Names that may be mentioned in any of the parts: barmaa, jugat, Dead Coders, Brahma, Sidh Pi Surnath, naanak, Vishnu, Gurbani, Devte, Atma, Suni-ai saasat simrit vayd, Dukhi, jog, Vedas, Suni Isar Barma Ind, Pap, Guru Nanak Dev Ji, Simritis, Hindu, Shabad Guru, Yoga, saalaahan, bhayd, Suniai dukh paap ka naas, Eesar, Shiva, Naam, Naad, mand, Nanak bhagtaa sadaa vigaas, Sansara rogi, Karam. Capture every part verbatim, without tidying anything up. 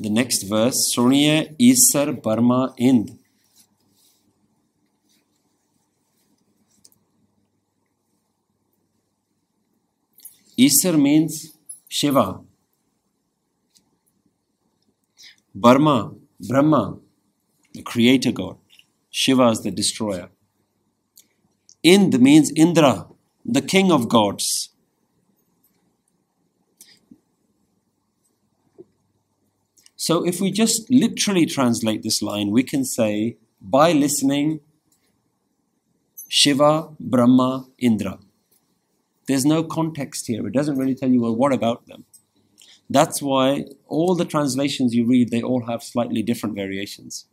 The next verse, Suniai Isar Barma Ind. Isar means Shiva. Barma, Brahma, the creator god. Shiva is the destroyer. Ind means Indra, the king of gods. So if we just literally translate this line, we can say, by listening, Shiva, Brahma, Indra. There's no context here. It doesn't really tell you, well, what about them? That's why all the translations you read, they all have slightly different variations.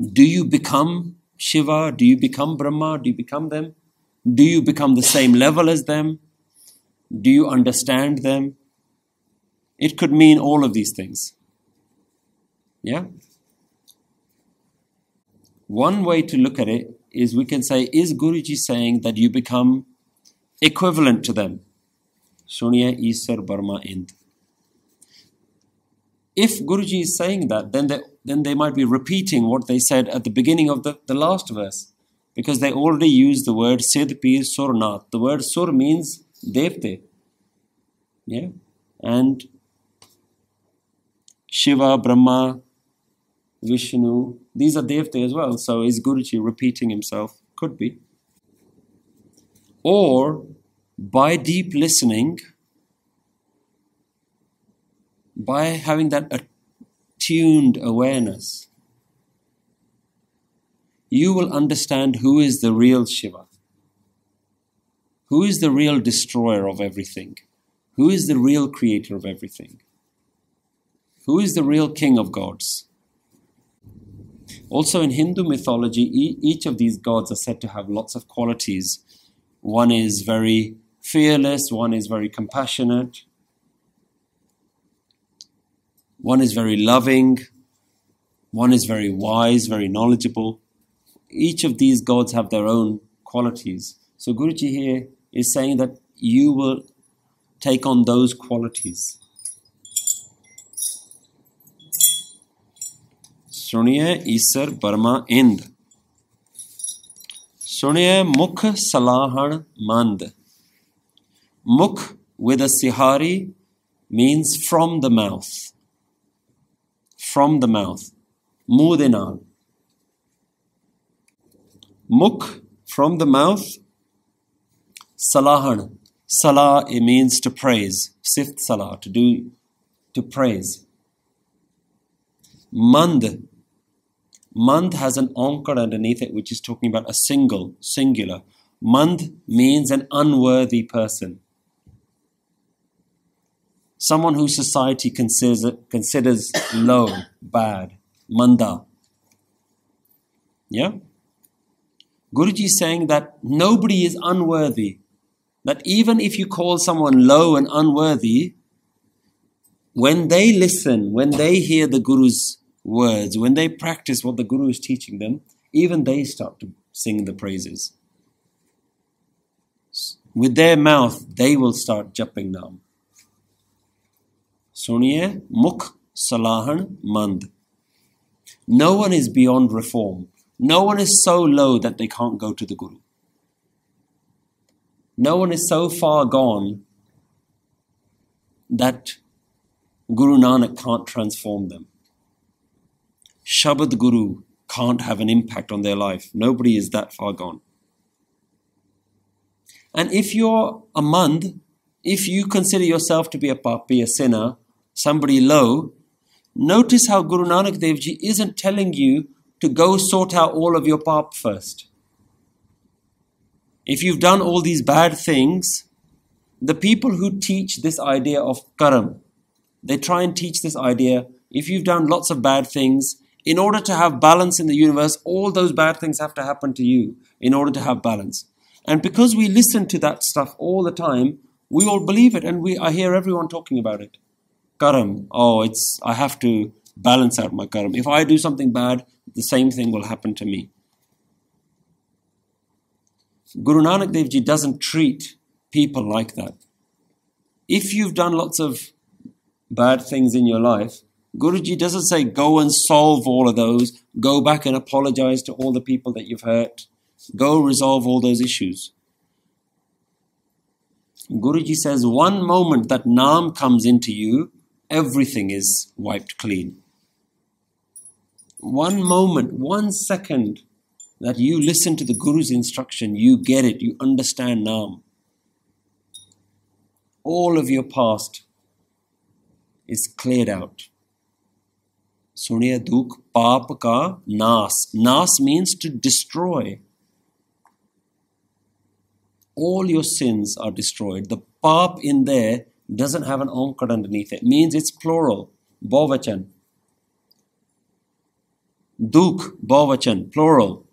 Do you become Shiva? Do you become Brahma? Do you become them? Do you become the same level as them? Do you understand them? It could mean all of these things. Yeah? One way to look at it is we can say, is Guruji saying that you become equivalent to them? Suniai Isar Barma Ind. If Guruji is saying that, then they, then they might be repeating what they said at the beginning of the, the last verse, because they already used the word Sidh Pi Surnath. The word Sur means Devte. Yeah? And Shiva, Brahma, Vishnu, these are Devte as well. So is Guruji repeating himself? Could be. Or by deep listening, by having that attuned awareness, you will understand who is the real Shiva, who is the real destroyer of everything, who is the real creator of everything, who is the real king of gods. Also in Hindu mythology, e each of these gods are said to have lots of qualities. One is very fearless, one is very compassionate, one is very loving, one is very wise, very knowledgeable. Each of these gods have their own qualities. So Guruji here is saying that you will take on those qualities. Suniai Isar Barma Ind. Suniai Mukh Salahan Mand. Mukh with a sihari means from the mouth. From the mouth. Muh de naal. Mukh, from the mouth. Salahan. Salah, it means to praise. Sift salah, to do, to praise. Mand. Mand has an onkar underneath it, which is talking about a single, singular. Mand means an unworthy person. Someone who society considers, considers low, bad. Manda. Yeah? Guruji is saying that nobody is unworthy. That even if you call someone low and unworthy, when they listen, when they hear the Guru's words, when they practice what the Guru is teaching them, even they start to sing the praises. With their mouth, they will start japping Naam. Suniai Mukh Salahan Mand. No one is beyond reform. No one is so low that they can't go to the Guru. No one is so far gone that Guru Nanak can't transform them. Shabad Guru can't have an impact on their life. Nobody is that far gone. And if you're a mand, if you consider yourself to be a Papi, a sinner, somebody low, notice how Guru Nanak Dev Ji isn't telling you to go sort out all of your Pap first. If you've done all these bad things, the people who teach this idea of Karam, they try and teach this idea, if you've done lots of bad things, in order to have balance in the universe, all those bad things have to happen to you in order to have balance. And because we listen to that stuff all the time, we all believe it, and we, I hear everyone talking about it. Karam, oh, it's I have to balance out my Karam. If I do something bad, the same thing will happen to me. Guru Nanak Dev Ji doesn't treat people like that. If you've done lots of bad things in your life, Guruji doesn't say go and solve all of those, go back and apologize to all the people that you've hurt, go resolve all those issues. Guruji says one moment that Naam comes into you, everything is wiped clean. One moment, one second that you listen to the Guru's instruction, you get it, you understand Naam. All of your past is cleared out. Suniai dukh paap ka naas. Naas means to destroy. All your sins are destroyed. The pap in there doesn't have an omkar underneath it. Means it's plural, bhavachan. Dukh, bhavachan, plural.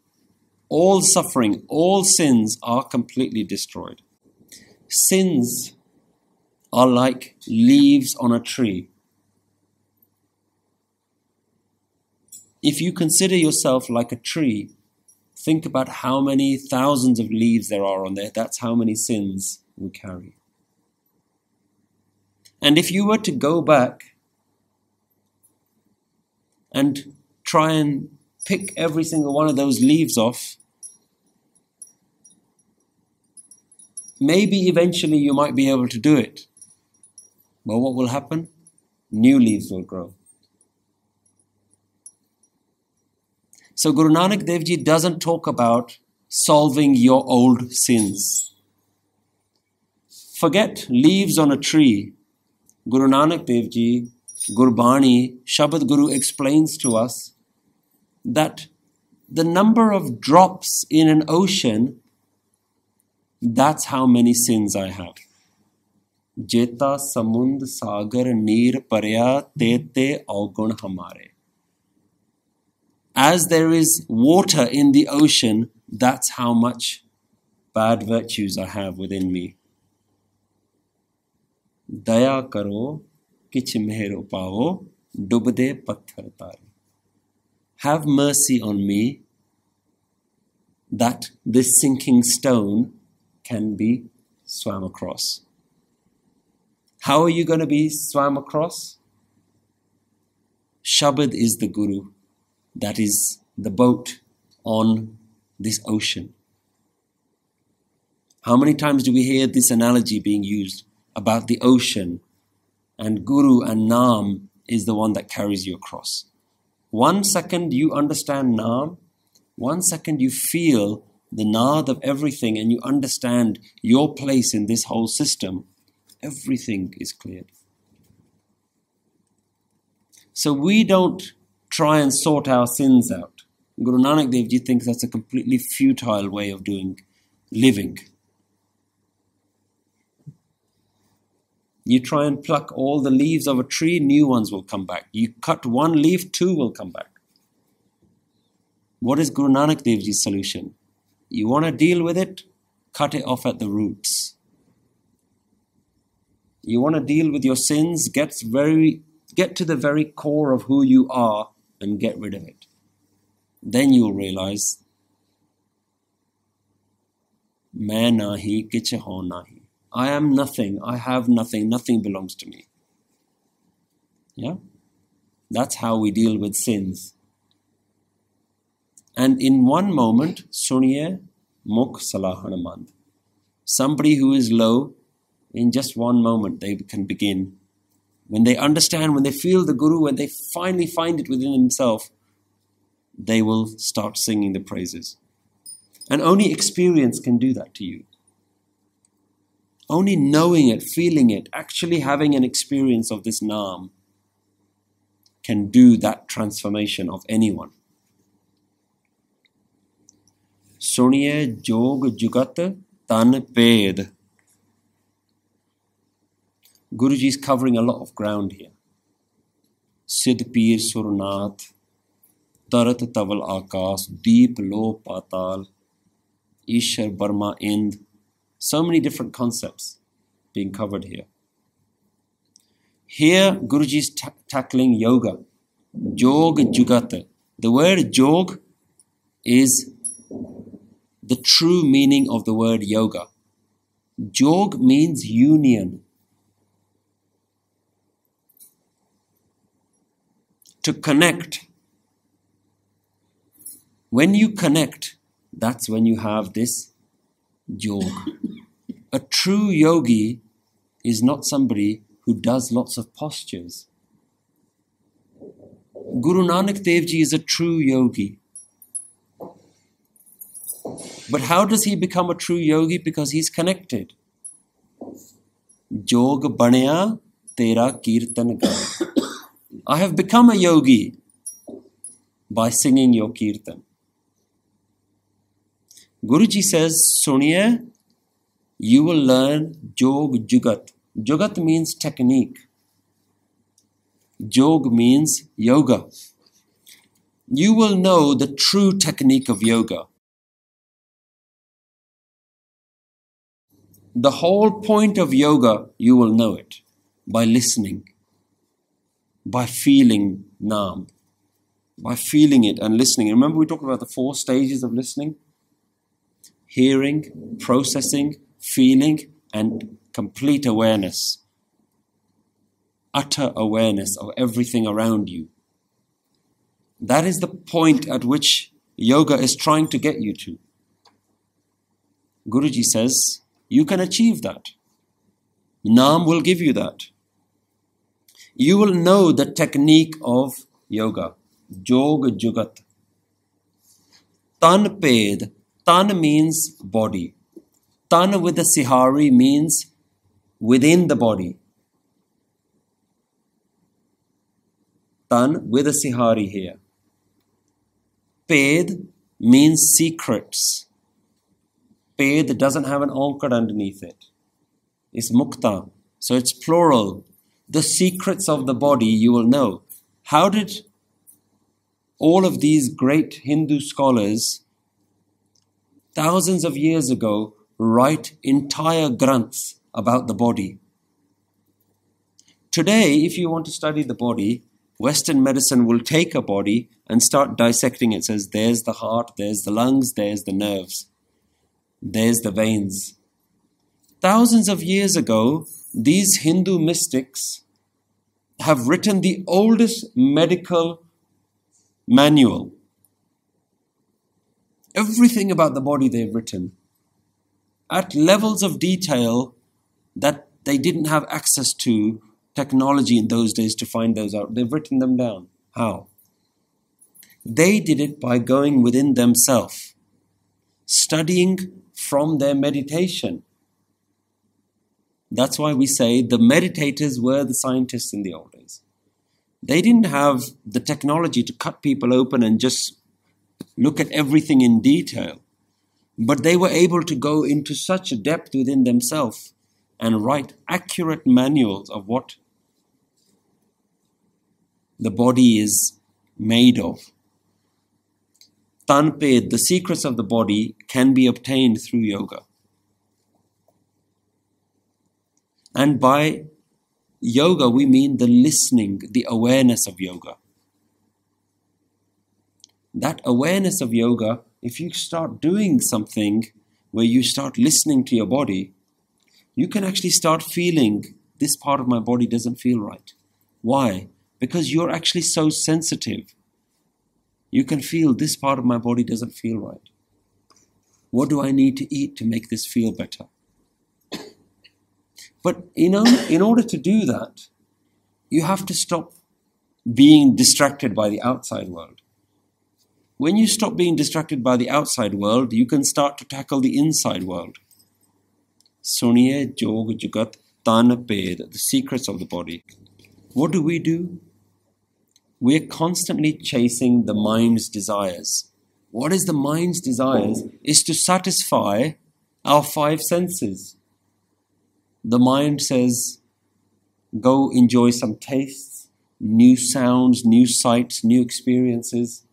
All suffering, all sins are completely destroyed. Sins are like leaves on a tree. If you consider yourself like a tree, think about how many thousands of leaves there are on there. That's how many sins we carry. And if you were to go back and try and pick every single one of those leaves off, maybe eventually you might be able to do it. But what will happen? New leaves will grow. So Guru Nanak Dev Ji doesn't talk about solving your old sins. Forget leaves on a tree. Guru Nanak Dev Ji, Gurbani, Shabad Guru explains to us that the number of drops in an ocean, that's how many sins I have. Jeta samund sagar neer parya tete augun hamare. As there is water in the ocean, that's how much bad virtues I have within me. Daya karo kich mehro pavo dubde patthar tari. Have mercy on me that this sinking stone can be swam across. How are you going to be swam across? Shabad is the Guru. That is the boat on this ocean. How many times do we hear this analogy being used about the ocean, and Guru and Naam is the one that carries you across? One second you understand Naam, one second you feel the naad of everything and you understand your place in this whole system, everything is cleared. So we don't try and sort our sins out. Guru Nanak Dev Ji thinks that's a completely futile way of doing, living. You try and pluck all the leaves of a tree, new ones will come back. You cut one leaf, two will come back. What is Guru Nanak Dev Ji's solution? You want to deal with it? Cut it off at the roots. You want to deal with your sins? Get very, get to the very core of who you are and get rid of it. Then you'll realize, main nahi kichh ho nahi. I am nothing. I have nothing. Nothing belongs to me. Yeah? That's how we deal with sins. And in one moment, Suniai Mukh Salahan Mand. Somebody who is low, in just one moment they can begin. When they understand, when they feel the Guru, when they finally find it within themselves, they will start singing the praises. And only experience can do that to you. Only knowing it, feeling it, actually having an experience of this Naam can do that transformation of anyone. Suniai jog jugat tan bhed. Guruji is covering a lot of ground here. Sidh Pi Surnath, Tarat Taval Akas, Deep Lo Patal, Isar Barma Ind. So many different concepts being covered here. Here Guruji is ta tackling yoga. Jog jugat. The word jog is the true meaning of the word yoga. Jog means union. to connect. When you connect, that's when you have this jog. A true yogi is not somebody who does lots of postures. Guru Nanak Dev Ji is a true yogi. But how does he become a true yogi? Because he's connected. Jog banaya tera kirtan ga. I have become a yogi by singing your kirtan. Guruji says, Suniai, you will learn jog jugat. Jugat means technique. Jog means yoga. You will know the true technique of yoga. The whole point of yoga, you will know it by listening, by feeling Naam, by feeling it and listening. Remember we talked about the four stages of listening? Hearing, processing, feeling, and complete awareness. Utter awareness of everything around you. That is the point at which yoga is trying to get you to. Guruji says, you can achieve that. Naam will give you that. You will know the technique of yoga. Jog jugat. Tan ped. Tan means body. Tan with the sihari means within the body. Tan with a sihari here. Ped means secrets. Ped doesn't have an onkar underneath it. It's mukta. So it's plural. The secrets of the body you will know. How did all of these great Hindu scholars thousands of years ago write entire granths about the body? Today, if you want to study the body, Western medicine will take a body and start dissecting it. It says, there's the heart, there's the lungs, there's the nerves, there's the veins. Thousands of years ago, these Hindu mystics have written the oldest medical manual. Everything about the body they've written at levels of detail that they didn't have access to technology in those days to find those out. They've written them down. How? They did it by going within themselves, studying from their meditation. That's why we say the meditators were the scientists in the old days. They didn't have the technology to cut people open and just look at everything in detail. But they were able to go into such a depth within themselves and write accurate manuals of what the body is made of. Tanped, the secrets of the body, can be obtained through yoga. And by yoga, we mean the listening, the awareness of yoga. That awareness of yoga, if you start doing something where you start listening to your body, you can actually start feeling this part of my body doesn't feel right. Why? Because you're actually so sensitive. You can feel this part of my body doesn't feel right. What do I need to eat to make this feel better? But you know, in order to do that, you have to stop being distracted by the outside world. When you stop being distracted by the outside world, you can start to tackle the inside world. Suniai jog jugat tan bhed, the secrets of the body. What do we do? We're constantly chasing the mind's desires. What is the mind's desires? Is to satisfy our five senses. The mind says, go enjoy some tastes, new sounds, new sights, new experiences.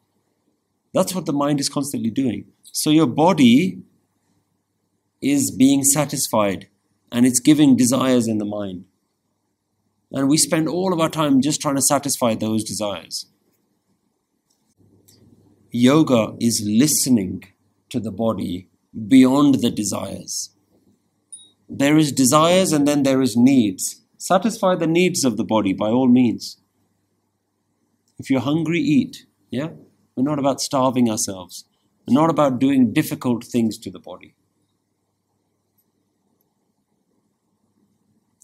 That's what the mind is constantly doing. So your body is being satisfied and it's giving desires in the mind. And we spend all of our time just trying to satisfy those desires. Yoga is listening to the body beyond the desires. There is desires and then there is needs. Satisfy the needs of the body by all means. If you're hungry, eat. Yeah? We're not about starving ourselves. We're not about doing difficult things to the body.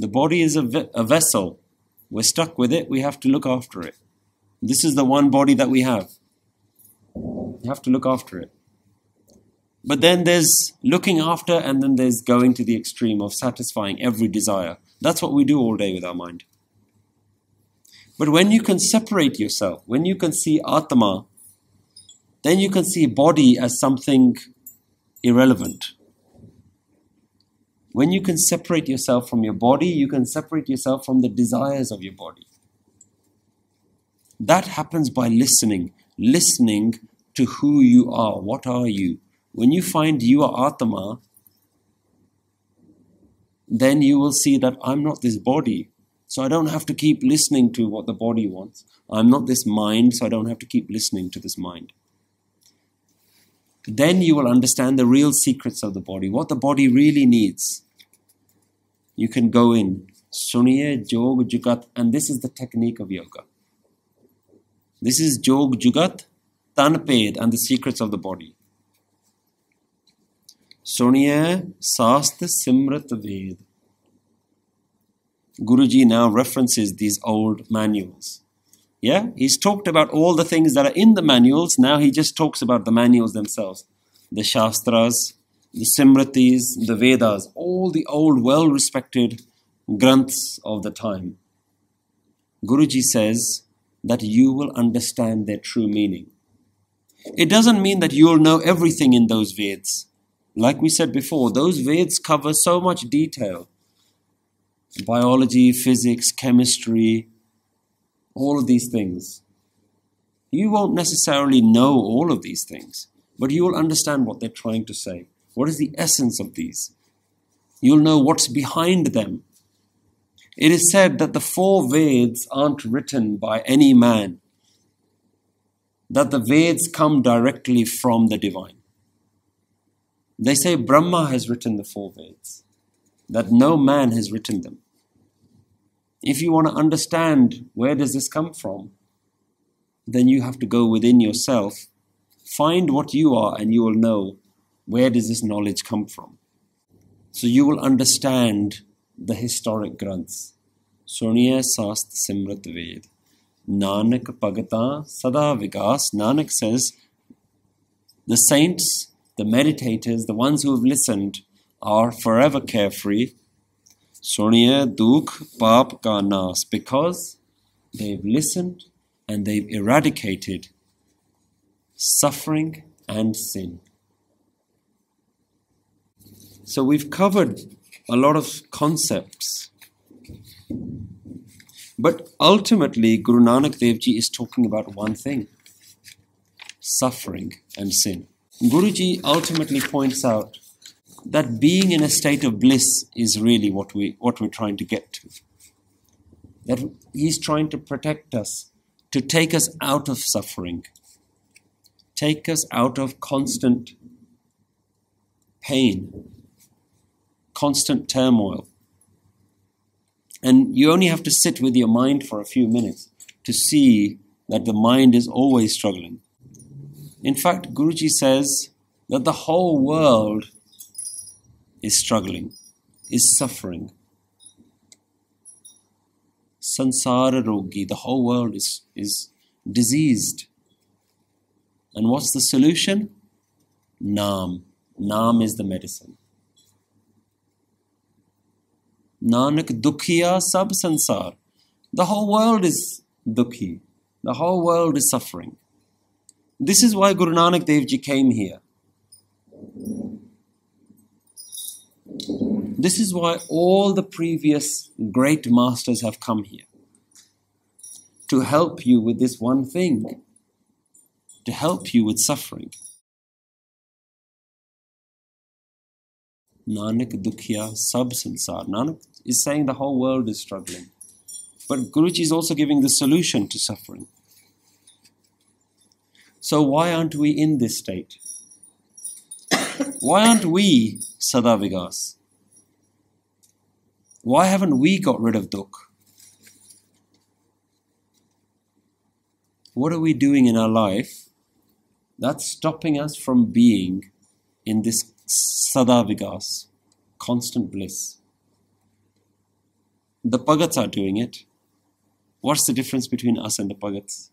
The body is a, ve- a vessel. We're stuck with it. We have to look after it. This is the one body that we have. You have to look after it. But then there's looking after, and then there's going to the extreme of satisfying every desire. That's what we do all day with our mind. But when you can separate yourself, when you can see Atma, then you can see body as something irrelevant. When you can separate yourself from your body, you can separate yourself from the desires of your body. That happens by listening. Listening to who you are. What are you? When you find you are Atma, then you will see that I'm not this body. So I don't have to keep listening to what the body wants. I'm not this mind, so I don't have to keep listening to this mind. Then you will understand the real secrets of the body, what the body really needs. You can go in, Suniai jog jugat, and this is the technique of yoga. This is jog jugat, tan bhed, and the secrets of the body. Suni-ai saasat simrit vayd. Guruji now references these old manuals. Yeah, he's talked about all the things that are in the manuals. Now he just talks about the manuals themselves. The Shastras, the Simritis, the Vedas, all the old well-respected granths of the time. Guruji says that you will understand their true meaning. It doesn't mean that you'll know everything in those Vedas. Like we said before, those Vedas cover so much detail. Biology, physics, chemistry, all of these things. You won't necessarily know all of these things, but you will understand what they're trying to say. What is the essence of these? You'll know what's behind them. It is said that the four Vedas aren't written by any man, that the Vedas come directly from the divine. They say Brahma has written the four Vedas, that no man has written them. If you want to understand where does this come from, then you have to go within yourself, find what you are, and you will know where does this knowledge come from. So you will understand the historic granths. Suniai saasat simrit vayd. Nanak bhagtaa sadaa vigaas. Nanak says, the saints, the meditators, the ones who have listened, are forever carefree. Suniai dukh paap ka naas. Because they've listened and they've eradicated suffering and sin. So we've covered a lot of concepts. But ultimately, Guru Nanak Dev Ji is talking about one thing: suffering and sin. Guruji ultimately points out that being in a state of bliss is really what, we, what we're trying to get to. That he's trying to protect us, to take us out of suffering, take us out of constant pain, constant turmoil. And you only have to sit with your mind for a few minutes to see that the mind is always struggling. In fact, Guruji says that the whole world is struggling, is suffering. Sansara rogi, the whole world is, is diseased. And what's the solution? Naam. Naam is the medicine. Nanak dukhiya sab sansar. The whole world is dukhi. The whole world is suffering. This is why Guru Nanak Dev Ji came here. This is why all the previous great masters have come here. To help you with this one thing. To help you with suffering. Nanak dukhiya sab sansar. Nanak is saying the whole world is struggling. But Guruji is also giving the solution to suffering. So why aren't we in this state? Why aren't we Sadavigas? Why haven't we got rid of dookh? what are we doing in our life that's stopping us from being in this Sadavigas, constant bliss? The Pagats are doing it. What's the difference between us and the Pagats?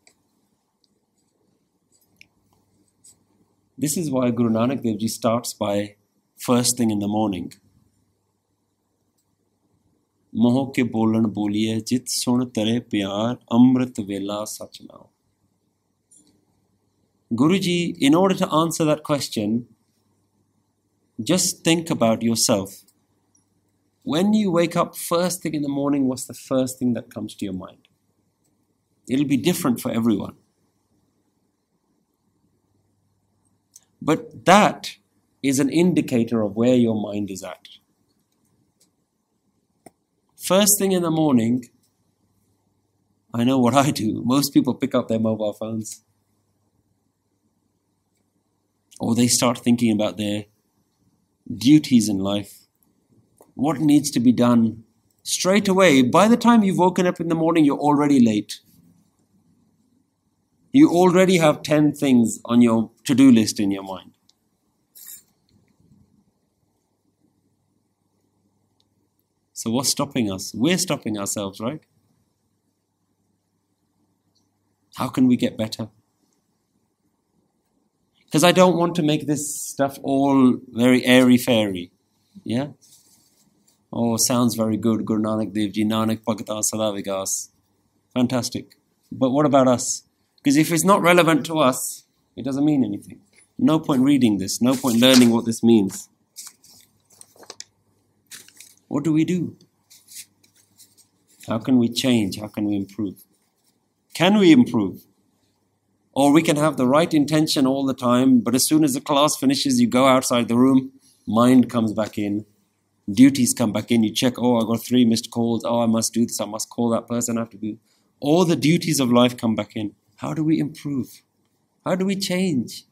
This is why Guru Nanak Dev Ji starts by first thing in the morning. Moh ke bolan boliye jit sun tare pyar amrit vela sach nao. Guruji, in order to answer that question, just think about yourself. When you wake up first thing in the morning, what's the first thing that comes to your mind? It'll be different for everyone. But that is an indicator of where your mind is at. First thing in the morning, I know what I do. Most people pick up their mobile phones. Or they start thinking about their duties in life. What needs to be done straight away? By the time you've woken up in the morning, you're already late. You already have ten things on your to-do list in your mind. So what's stopping us? We're stopping ourselves, right? How can we get better? Because I don't want to make this stuff all very airy-fairy. Yeah? Oh, sounds very good, Guru Nanak Dev Ji, Nanak bhagtaa sadaa vigaas. Fantastic. But what about us? Because if it's not relevant to us, it doesn't mean anything. No point reading this. No point learning what this means. What do we do? How can we change? How can we improve? Can we improve? Or we can have the right intention all the time, but as soon as the class finishes, you go outside the room, mind comes back in, duties come back in, you check, oh, I got three missed calls, oh, I must do this, I must call that person, I have to do... All the duties of life come back in. How do we improve? How do we change?